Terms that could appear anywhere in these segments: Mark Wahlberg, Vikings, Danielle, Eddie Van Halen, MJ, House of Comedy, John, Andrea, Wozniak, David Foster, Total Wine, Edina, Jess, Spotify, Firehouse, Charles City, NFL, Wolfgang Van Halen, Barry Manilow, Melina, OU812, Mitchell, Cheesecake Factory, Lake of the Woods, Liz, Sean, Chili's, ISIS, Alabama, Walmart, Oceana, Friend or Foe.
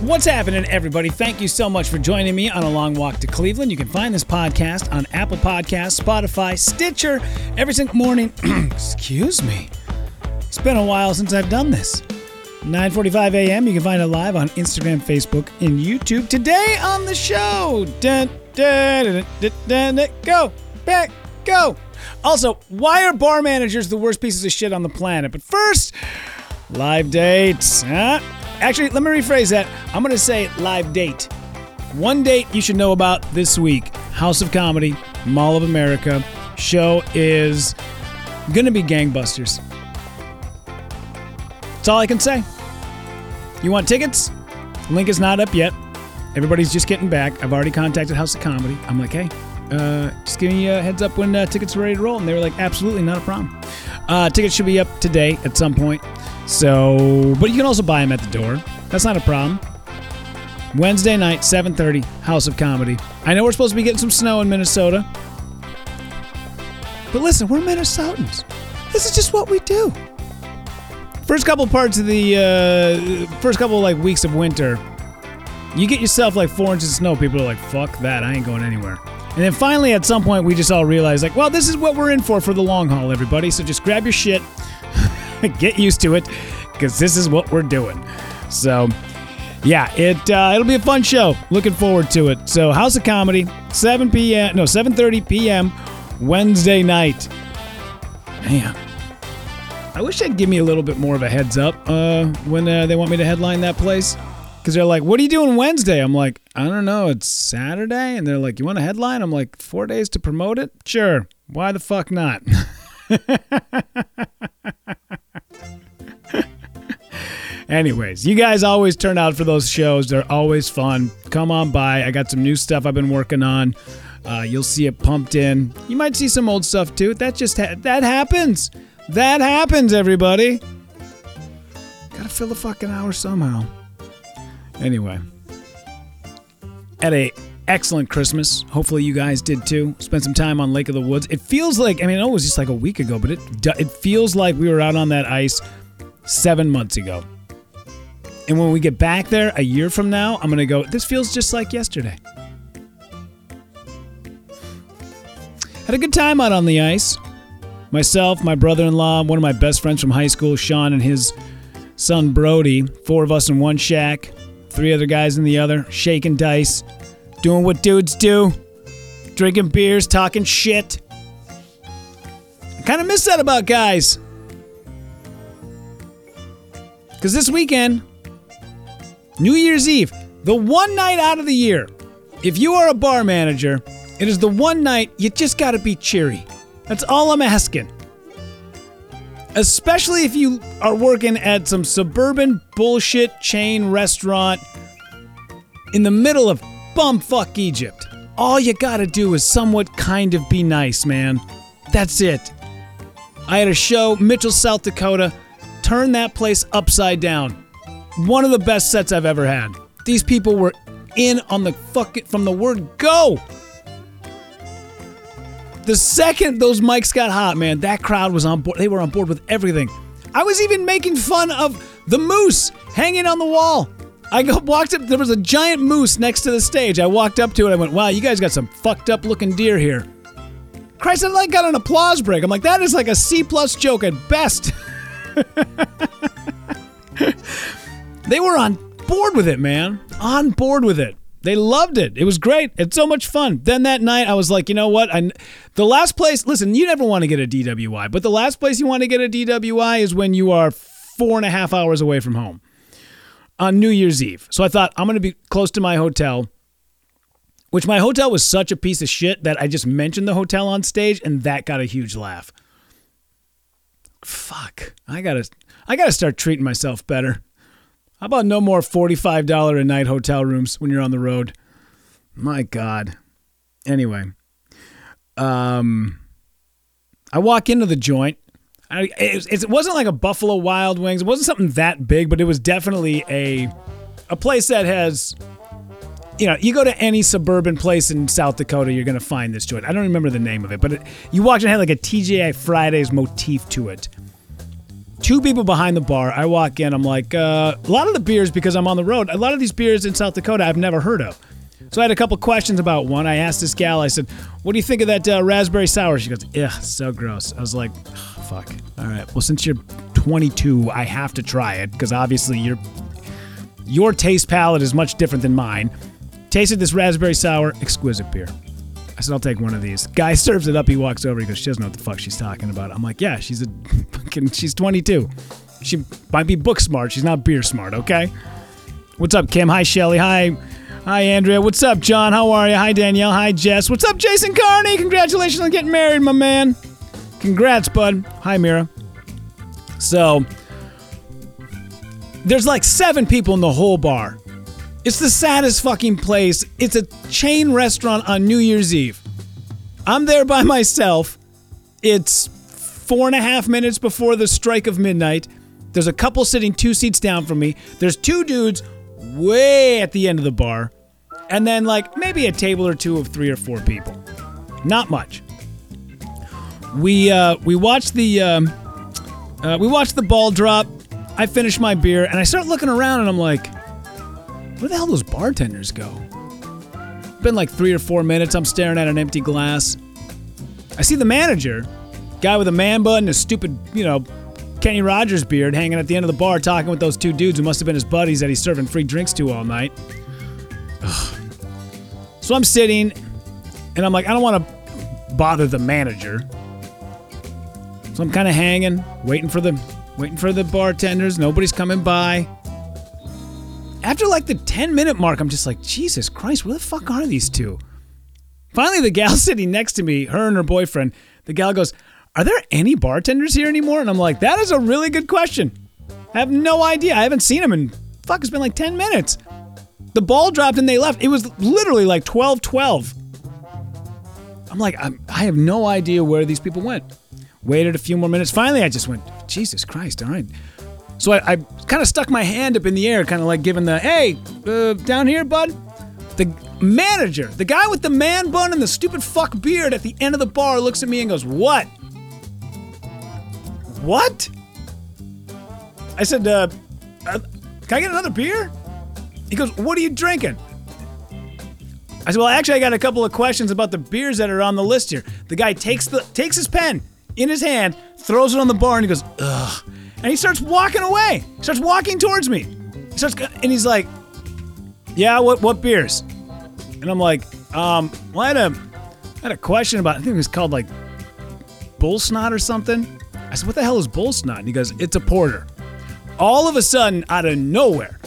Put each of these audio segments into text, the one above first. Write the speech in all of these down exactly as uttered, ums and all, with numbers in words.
What's happening, everybody? Thank you so much for joining me on A Long Walk to Cleveland. You can find this podcast on Apple Podcasts, Spotify, Stitcher, every single morning. Excuse me. It's been a while since I've done this. nine forty-five a.m. You can find it live on Instagram, Facebook, and YouTube. Today on the show, dun, dun, dun, dun, dun, go, back, go. Also, why are bar managers the worst pieces of shit on the planet? But first, live dates, huh? Actually, let me rephrase that. I'm going to say live date. One date you should know about this week. House of Comedy, Mall of America. Show is going to be gangbusters. That's all I can say. You want tickets? Link is not up yet. Everybody's just getting back. I've already contacted House of Comedy. I'm like, hey, uh, just give me a heads up when uh, tickets are ready to roll. And they were like, absolutely, not a problem. Uh, tickets should be up today at some point. So, but you can also buy them at the door. That's not a problem. Wednesday night, seven thirty, House of Comedy. I know we're supposed to be getting some snow in Minnesota. But listen, we're Minnesotans. This is just what we do. First couple parts of the, uh, first couple like weeks of winter, you get yourself like four inches of snow. People are like, fuck that, I ain't going anywhere. And then finally at some point we just all realize like, well, this is what we're in for for the long haul, everybody. So just grab your shit. Get used to it, because this is what we're doing. So, yeah, it uh, it'll be a fun show. Looking forward to it. So, House of Comedy, seven p.m. No, seven thirty p.m. Wednesday night. Man, I wish they'd give me a little bit more of a heads up uh, when uh, they want me to headline that place. Because they're like, what are you doing Wednesday? I'm like, I don't know. It's Saturday. And they're like, you want a headline? I'm like, four days to promote it? Sure. Why the fuck not? Anyways, you guys always turn out for those shows. They're always fun. Come on by. I got some new stuff I've been working on. Uh, you'll see it pumped in. You might see some old stuff too. That just ha- that happens. That happens, everybody. Gotta fill the fucking hour somehow. Anyway, at a excellent Christmas. Hopefully you guys did too. Spent some time on Lake of the Woods. It feels like, I mean, it was just like a week ago, but it it feels like we were out on that ice seven months ago. And when we get back there a year from now, I'm going to go, this feels just like yesterday. Had a good time out on the ice. Myself, my brother-in-law, one of my best friends from high school, Sean, and his son, Brody. Four of us in one shack. Three other guys in the other. Shaking dice. Doing what dudes do. Drinking beers. Talking shit. I kind of miss that about guys. Because this weekend, New Year's Eve, the one night out of the year, if you are a bar manager, it is the one night you just got to be cheery. That's all I'm asking. Especially if you are working at some suburban bullshit chain restaurant in the middle of bumfuck Egypt. All you got to do is somewhat kind of be nice, man. That's it. I had a show, Mitchell, South Dakota. Turn that place upside down. One of the best sets I've ever had. These people were in on the fuck it from the word go. The second those mics got hot, man, that crowd was on board. They were on board with everything. I was even making fun of the moose hanging on the wall. I go, walked up. There was a giant moose next to the stage. I walked up to it. I went, wow, you guys got some fucked up looking deer here. Christ, I like got an applause break. I'm like, that is like a C-plus joke at best. They were on board with it, man. On board with it. They loved it. It was great. It's so much fun. Then that night, I was like, you know what? I, the last place, listen, you never want to get a D W I, but the last place you want to get a D W I is when you are four and a half hours away from home on New Year's Eve. So I thought, I'm going to be close to my hotel, which my hotel was such a piece of shit that I just mentioned the hotel on stage, and that got a huge laugh. Fuck. I gotta, I gotta start treating myself better. How about no more forty-five dollars a night hotel rooms when you're on the road? My God. Anyway, um, I walk into the joint. I, it, it wasn't like a Buffalo Wild Wings. It wasn't something that big, but it was definitely a a place that has, you know, you go to any suburban place in South Dakota, you're going to find this joint. I don't remember the name of it, but it, you walked in and had like a T G I Fridays motif to it. Two people behind the bar. I walk in. I'm like, uh, a lot of the beers, because I'm on the road, a lot of these beers in South Dakota I've never heard of. So I had a couple questions about one. I asked this gal, I said, what do you think of that uh, raspberry sour? She goes, ugh, so gross. I was like, oh, fuck. All right. Well, since you're twenty-two, I have to try it, because obviously your, your taste palette is much different than mine. Tasted this raspberry sour, exquisite beer. I said, I'll take one of these. Guy serves it up. He walks over. He goes, she doesn't know what the fuck she's talking about. I'm like, yeah, she's a fucking, she's twenty-two. She might be book smart. She's not beer smart, okay? What's up, Kim? Hi, Shelly. Hi. Hi, Andrea. What's up, John? How are you? Hi, Danielle. Hi, Jess. What's up, Jason Carney? Congratulations on getting married, my man. Congrats, bud. Hi, Mira. So, there's like seven people in the whole bar. It's the saddest fucking place. It's a chain restaurant on New Year's Eve. I'm there by myself. It's four and a half minutes before the strike of midnight. There's a couple sitting two seats down from me. There's two dudes way at the end of the bar. And then like maybe a table or two of three or four people. Not much. We uh, we watched the um, uh, we watched the ball drop. I finish my beer and I start looking around and I'm like, where the hell those bartenders go? It's been like three or four minutes. I'm staring at an empty glass. I see the manager, guy with a man bun and a stupid, you know, Kenny Rogers beard, hanging at the end of the bar talking with those two dudes who must have been his buddies that he's serving free drinks to all night. Ugh. So I'm sitting, and I'm like, I don't want to bother the manager. So I'm kind of hanging, waiting for the, waiting for the bartenders. Nobody's coming by. After like the ten minute mark, I'm just like, Jesus Christ, where the fuck are these two? Finally, the gal sitting next to me, her and her boyfriend, the gal goes, are there any bartenders here anymore? And I'm like, that is a really good question. I have no idea. I haven't seen them in, fuck, it's been like ten minutes. The ball dropped and they left. It was literally like twelve twelve. I'm like, I'm, I have no idea where these people went. Waited a few more minutes. Finally, I just went, Jesus Christ, all right. So I, I kind of stuck my hand up in the air, kind of like giving the, hey, uh, down here, bud. The manager, the guy with the man bun and the stupid fuck beard at the end of the bar looks at me and goes, what? What? I said, uh, uh, can I get another beer? He goes, what are you drinking? I said, well, actually, I got a couple of questions about the beers that are on the list here. The guy takes the takes his pen in his hand, throws it on the bar, and he goes, ugh. And he starts walking away. He starts walking towards me. He starts, and he's like, yeah, what what beers? And I'm like, um, well, I had a, I had a question about, I think it was called like bull snot or something. I said, what the hell is bull snot? And he goes, it's a porter. All of a sudden, out of nowhere,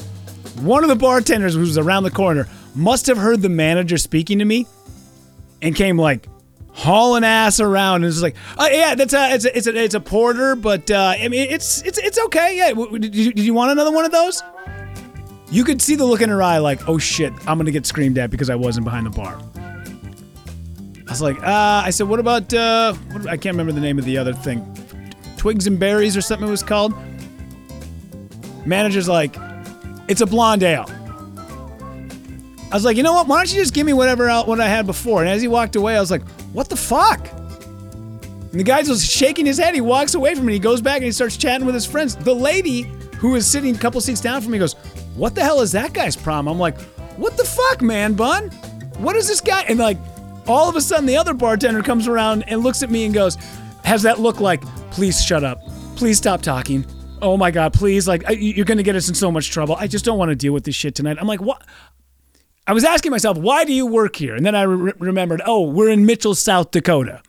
one of the bartenders who was around the corner must have heard the manager speaking to me and came like, hauling ass around, and it's like, oh yeah, that's a, it's a, it's a, it's a porter, but uh, I mean, it's, it's, it's okay. Yeah, w- w- did you, did you want another one of those? You could see the look in her eye, like, oh shit, I'm gonna get screamed at because I wasn't behind the bar. I was like, uh, I said, what about, uh, what, I can't remember the name of the other thing, Twigs and Berries or something it was called. Manager's like, it's a blonde ale. I was like, you know what? Why don't you just give me whatever out what I had before? And as he walked away, I was like, what the fuck? And the guy was shaking his head. He walks away from it. He goes back and he starts chatting with his friends. The lady who is sitting a couple seats down from me goes, what the hell is that guy's problem? I'm like, what the fuck, man bun? What is this guy? And like, all of a sudden the other bartender comes around and looks at me and goes, has that look like, please shut up. Please stop talking. Oh my God, please. Like, I, you're going to get us in so much trouble. I just don't want to deal with this shit tonight. I'm like, what? I was asking myself, why do you work here? And then I re- remembered, oh, we're in Mitchell, South Dakota.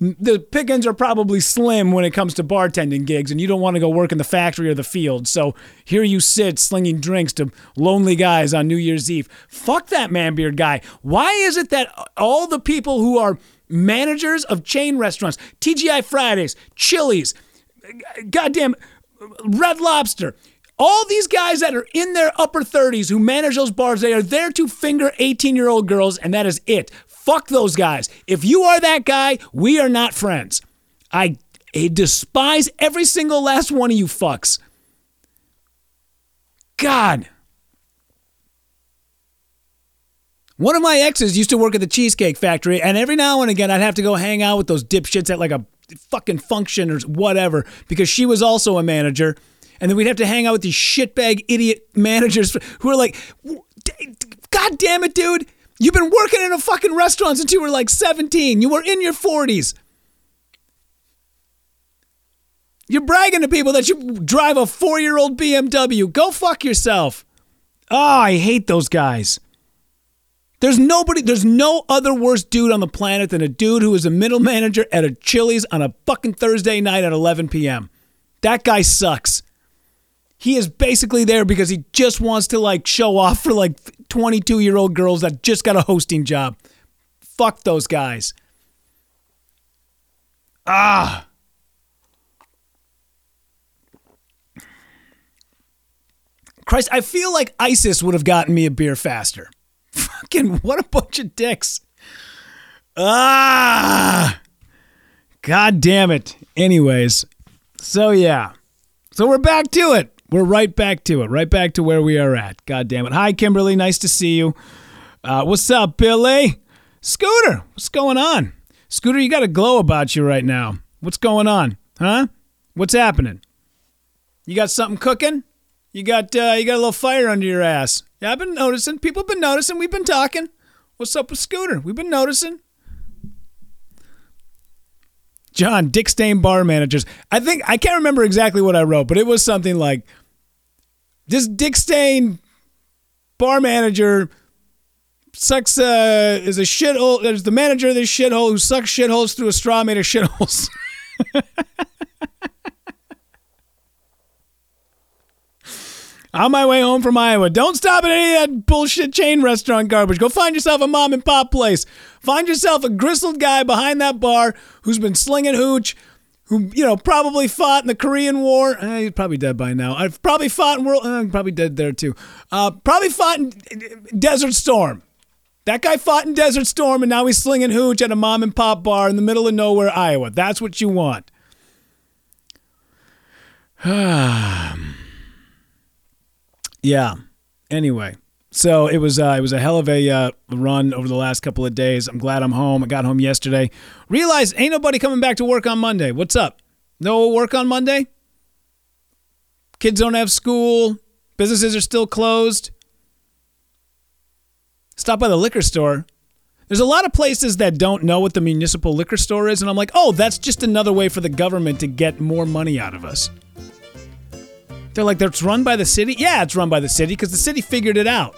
The pickings are probably slim when it comes to bartending gigs, and you don't want to go work in the factory or the field. So here you sit slinging drinks to lonely guys on New Year's Eve. Fuck that man beard guy. Why is it that all the people who are managers of chain restaurants, T G I Fridays, Chili's, goddamn Red Lobster, all these guys that are in their upper thirties who manage those bars, they are there to finger eighteen-year-old girls, and that is it. Fuck those guys. If you are that guy, we are not friends. I, I despise every single last one of you fucks. God. One of my exes used to work at the Cheesecake Factory, and every now and again I'd have to go hang out with those dipshits at like a fucking function or whatever, because she was also a manager, and then we'd have to hang out with these shitbag idiot managers who are like, God damn it, dude. You've been working in a fucking restaurant since you were like seventeen. You were in your forties. You're bragging to people that you drive a four-year-old B M W. Go fuck yourself. Oh, I hate those guys. There's nobody, there's no other worse dude on the planet than a dude who is a middle manager at a Chili's on a fucking Thursday night at eleven p.m. That guy sucks. He is basically there because he just wants to like show off for like twenty-two-year-old girls that just got a hosting job. Fuck those guys. Ah. Christ, I feel like ISIS would have gotten me a beer faster. Fucking what a bunch of dicks. Ah. God damn it. Anyways, so yeah. So we're back to it. We're right back to it, right back to where we are at. God damn it. Hi, Kimberly. Nice to see you. Uh, what's up, Billy? Scooter, what's going on? Scooter, you got a glow about you right now. What's going on? Huh? What's happening? You got something cooking? You got uh, you got a little fire under your ass. Yeah, I've been noticing. People have been noticing. We've been talking. What's up with Scooter? We've been noticing. John, Dick Stain bar managers. I think, I can't remember exactly what I wrote, but it was something like, this Dick Stain bar manager sucks, uh, is a shithole, is the manager of this shithole who sucks shitholes through a straw made of shitholes. On my way home from Iowa, don't stop at any of that bullshit chain restaurant garbage. Go find yourself a mom and pop place. Find yourself a grizzled guy behind that bar who's been slinging hooch, who, you know, probably fought in the Korean War. Eh, he's probably dead by now. I've probably fought in World... Eh, I'm probably dead there, too. Uh, probably fought in Desert Storm. That guy fought in Desert Storm, and now he's slinging hooch at a mom and pop bar in the middle of nowhere, Iowa. That's what you want. Yeah. Anyway, so it was uh, it was a hell of a uh, run over the last couple of days. I'm glad I'm home. I got home yesterday. Realized ain't nobody coming back to work on Monday. What's up? No work on Monday? Kids don't have school. Businesses are still closed. Stop by the liquor store. There's a lot of places that don't know what the municipal liquor store is, and I'm like, oh, that's just another way for the government to get more money out of us. They're like, that's run by the city? Yeah, it's run by the city because the city figured it out.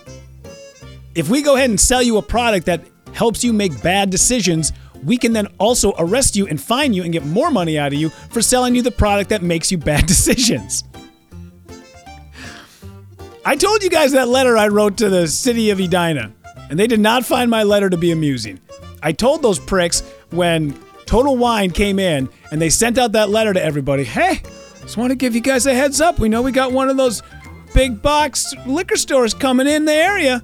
If we go ahead and sell you a product that helps you make bad decisions, we can then also arrest you and fine you and get more money out of you for selling you the product that makes you bad decisions. I told you guys that letter I wrote to the city of Edina, and they did not find my letter to be amusing. I told those pricks when Total Wine came in and they sent out that letter to everybody, hey, just want to give you guys a heads up. We know we got one of those big box liquor stores coming in the area.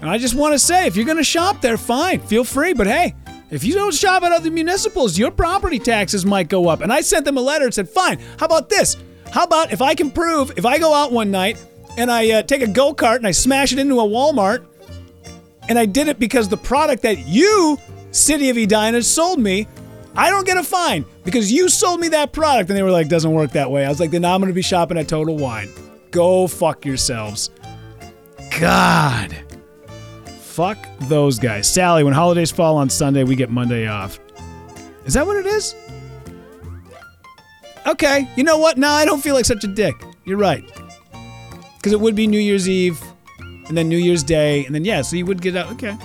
And I just want to say, if you're going to shop there, fine. Feel free. But hey, if you don't shop at other municipals, your property taxes might go up. And I sent them a letter and said, fine, how about this? How about if I can prove, if I go out one night and I uh, take a go-kart and I smash it into a Walmart, and I did it because the product that you, City of Edina, sold me, I don't get a fine because you sold me that product. And they were like, doesn't work that way. I was like, then I'm going to be shopping at Total Wine. Go fuck yourselves. God. Fuck those guys. Sally, when holidays fall on Sunday, we get Monday off. Is that what it is? Okay. You know what? No, I don't feel like such a dick. You're right. Because it would be New Year's Eve. and then New Year's Day, and then, yeah, so you would get out. Okay.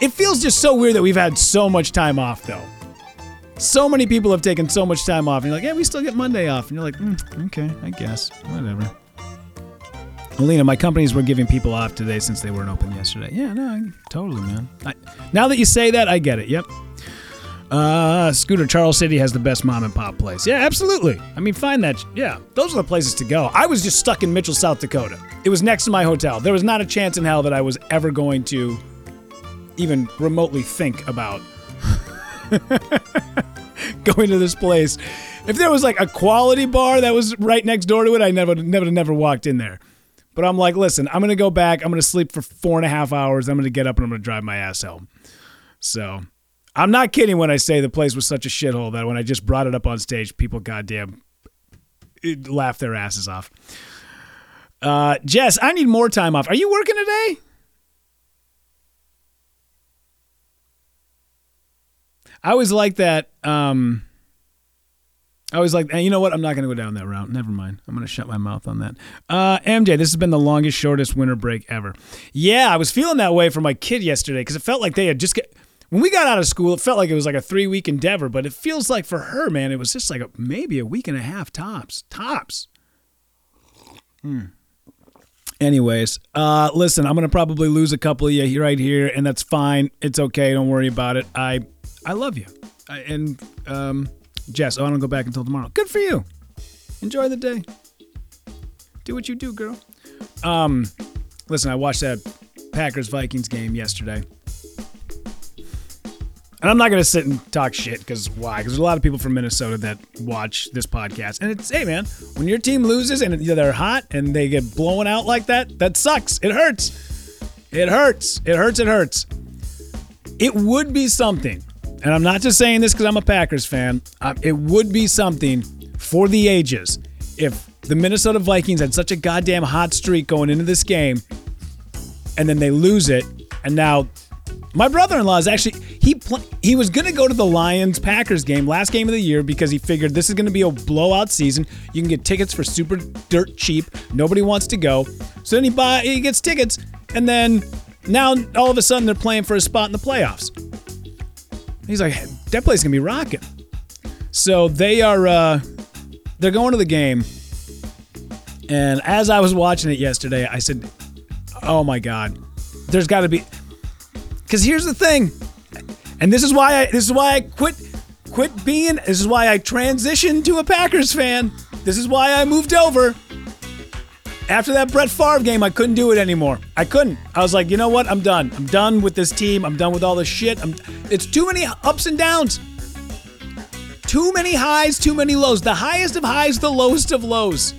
It feels just so weird that we've had so much time off, though. So many people have taken so much time off, and you're like, yeah, we still get Monday off. And you're like, mm, okay, I guess, whatever. Melina, my companies were giving people off today since they weren't open yesterday. Yeah, no, totally, man. I, now that you say that, I get it. Yep. Uh, Scooter, Charles City has the best mom and pop place. Yeah, absolutely. I mean, find that. Yeah, those are the places to go. I was just stuck in Mitchell, South Dakota. It was next to my hotel. There was not a chance in hell that I was ever going to even remotely think about going to this place. If there was like a quality bar that was right next door to it, I never, never, never walked in there. But I'm like, listen, I'm going to go back. I'm going to sleep for four and a half hours. I'm going to get up and I'm going to drive my ass home. So I'm not kidding when I say the place was such a shithole that when I just brought it up on stage, people goddamn laughed their asses off. Uh, Jess, I need more time off. Are you working today? I always like that. Um, I was like, hey, you know what? I'm not going to go down that route. Never mind. I'm going to shut my mouth on that. Uh, M J, this has been the longest, shortest winter break ever. Yeah, I was feeling that way for my kid yesterday because it felt like they had just got, when we got out of school, it felt like it was like a three-week endeavor, but it feels like for her, man, it was just like a, maybe a week and a half tops. Tops. Hmm. Anyways, uh, listen, I'm going to probably lose a couple of you right here, and that's fine. It's okay. Don't worry about it. I I love you. I, and... um. Jess, oh, I don't go back until tomorrow. Good for you. Enjoy the day. Do what you do, girl. Um, listen, I watched that Packers Vikings game yesterday. And I'm not going to sit and talk shit, because why? Because there's a lot of people from Minnesota that watch this podcast. And it's, hey, man, when your team loses and they're hot and they get blown out like that, that sucks. It hurts. It hurts. It hurts. It hurts. It would be something. And I'm not just saying this because I'm a Packers fan. Um, it would be something for the ages if the Minnesota Vikings had such a goddamn hot streak going into this game, and then they lose it. And now, my brother-in-law is actually he pl- he was gonna go to the Lions-Packers game, last game of the year, because he figured this is gonna be a blowout season. You can get tickets for super dirt cheap. Nobody wants to go, so then he buy he gets tickets, and then now all of a sudden they're playing for a spot in the playoffs. He's like, hey, that place is going to be rocking. So they are, uh, they're going to the game. And as I was watching it yesterday, I said, oh my God, there's got to be, because here's the thing. And this is why I, this is why I quit, quit being, this is why I transitioned to a Packers fan. This is why I moved over. After that Brett Favre game, I couldn't do it anymore. I couldn't. I was like, you know what? I'm done. I'm done with this team. I'm done with all this shit. I'm, it's too many ups and downs. Too many highs, too many lows. The highest of highs, the lowest of lows.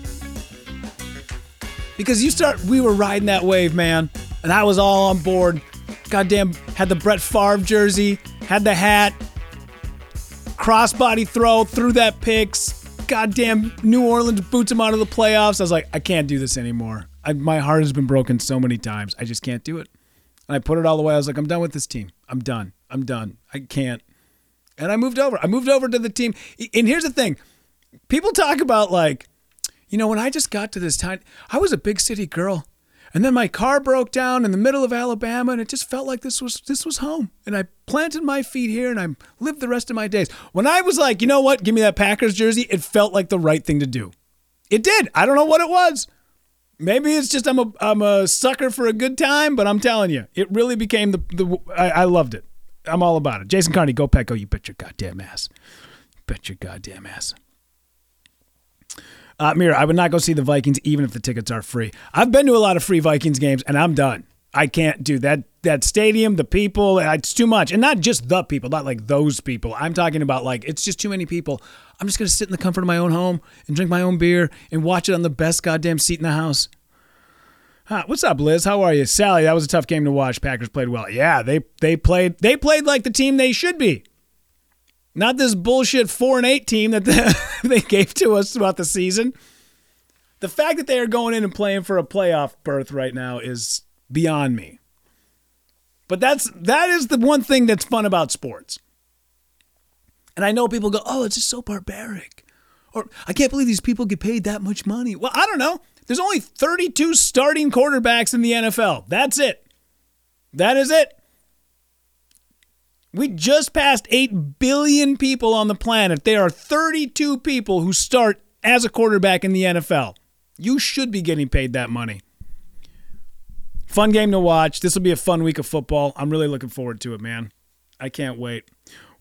Because you start, we were riding that wave, man. And I was all on board. Goddamn, had the Brett Favre jersey, had the hat, crossbody throw, threw that picks. Goddamn New Orleans boots him out of the playoffs. I was like, I can't do this anymore. I, my heart has been broken so many times. I just can't do it. And I put it all away. I was like, I'm done with this team. I'm done. I'm done. I can't. And I moved over. I moved over to the team. And here's the thing. People talk about like, you know, when I just got to this time, I was a big city girl. And then my car broke down in the middle of Alabama, and it just felt like this was this was home. And I planted my feet here, and I lived the rest of my days. When I was like, you know what, give me that Packers jersey, it felt like the right thing to do. It did. I don't know what it was. Maybe it's just I'm a I'm a sucker for a good time, but I'm telling you, it really became the, the I, I loved it. I'm all about it. Jason Carney, go Petco, you bet your goddamn ass. Bet your goddamn ass. Uh, Mira, I would not go see the Vikings even if the tickets are free. I've been to a lot of free Vikings games, and I'm done. I can't do that. That stadium, the people, it's too much. And not just the people, not like those people. I'm talking about like it's just too many people. I'm just going to sit in the comfort of my own home and drink my own beer and watch it on the best goddamn seat in the house. Huh, what's up, Liz? How are you? Sally, that was a tough game to watch. Packers played well. Yeah, they they played they played like the team they should be. Not this bullshit four and eight team that they gave to us throughout the season. The fact that they are going in and playing for a playoff berth right now is beyond me. But that's that is the one thing that's fun about sports. And I know people go, oh, it's just so barbaric. Or I can't believe these people get paid that much money. Well, I don't know. There's only thirty-two starting quarterbacks in the N F L. That's it. That is it. We just passed eight billion people on the planet. There are thirty-two people who start as a quarterback in the N F L. You should be getting paid that money. Fun game to watch. This will be a fun week of football. I'm really looking forward to it, man. I can't wait.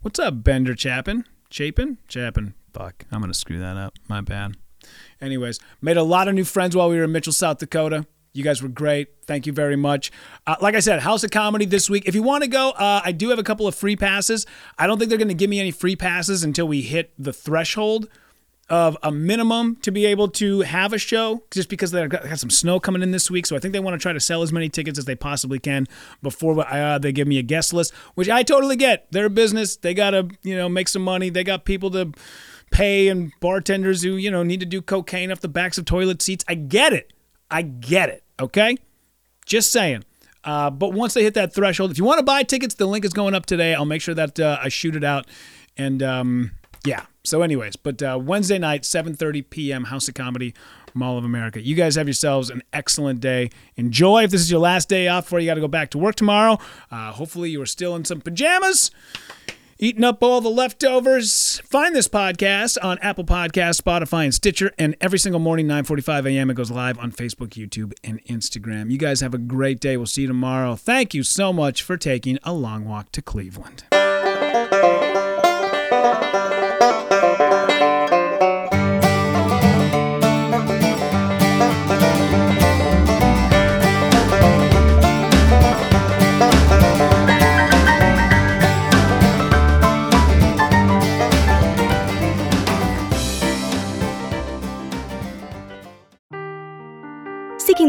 What's up, Bender Chapin? Chapin? Chapin. Fuck. I'm going to screw that up. My bad. Anyways, made a lot of new friends while we were in Mitchell, South Dakota. You guys were great. Thank you very much. Uh, like I said, House of Comedy this week. If you want to go, uh, I do have a couple of free passes. I don't think they're going to give me any free passes until we hit the threshold of a minimum to be able to have a show, just because they've got some snow coming in this week. So I think they want to try to sell as many tickets as they possibly can before uh, they give me a guest list, which I totally get. They're a business. They got to, you know, make some money. They got people to pay and bartenders who, you know, need to do cocaine off the backs of toilet seats. I get it. I get it, okay? Just saying. Uh, but once they hit that threshold, if you want to buy tickets, the link is going up today. I'll make sure that uh, I shoot it out. And, um, yeah. So anyways, but uh, Wednesday night, seven thirty p.m., House of Comedy, Mall of America. You guys have yourselves an excellent day. Enjoy. If this is your last day off before you got to go back to work tomorrow, uh, hopefully you are still in some pajamas, eating up all the leftovers. Find this podcast on Apple Podcasts, Spotify, and Stitcher. And every single morning, nine forty-five a.m., it goes live on Facebook, YouTube, and Instagram. You guys have a great day. We'll see you tomorrow. Thank you so much for taking a long walk to Cleveland. Seeking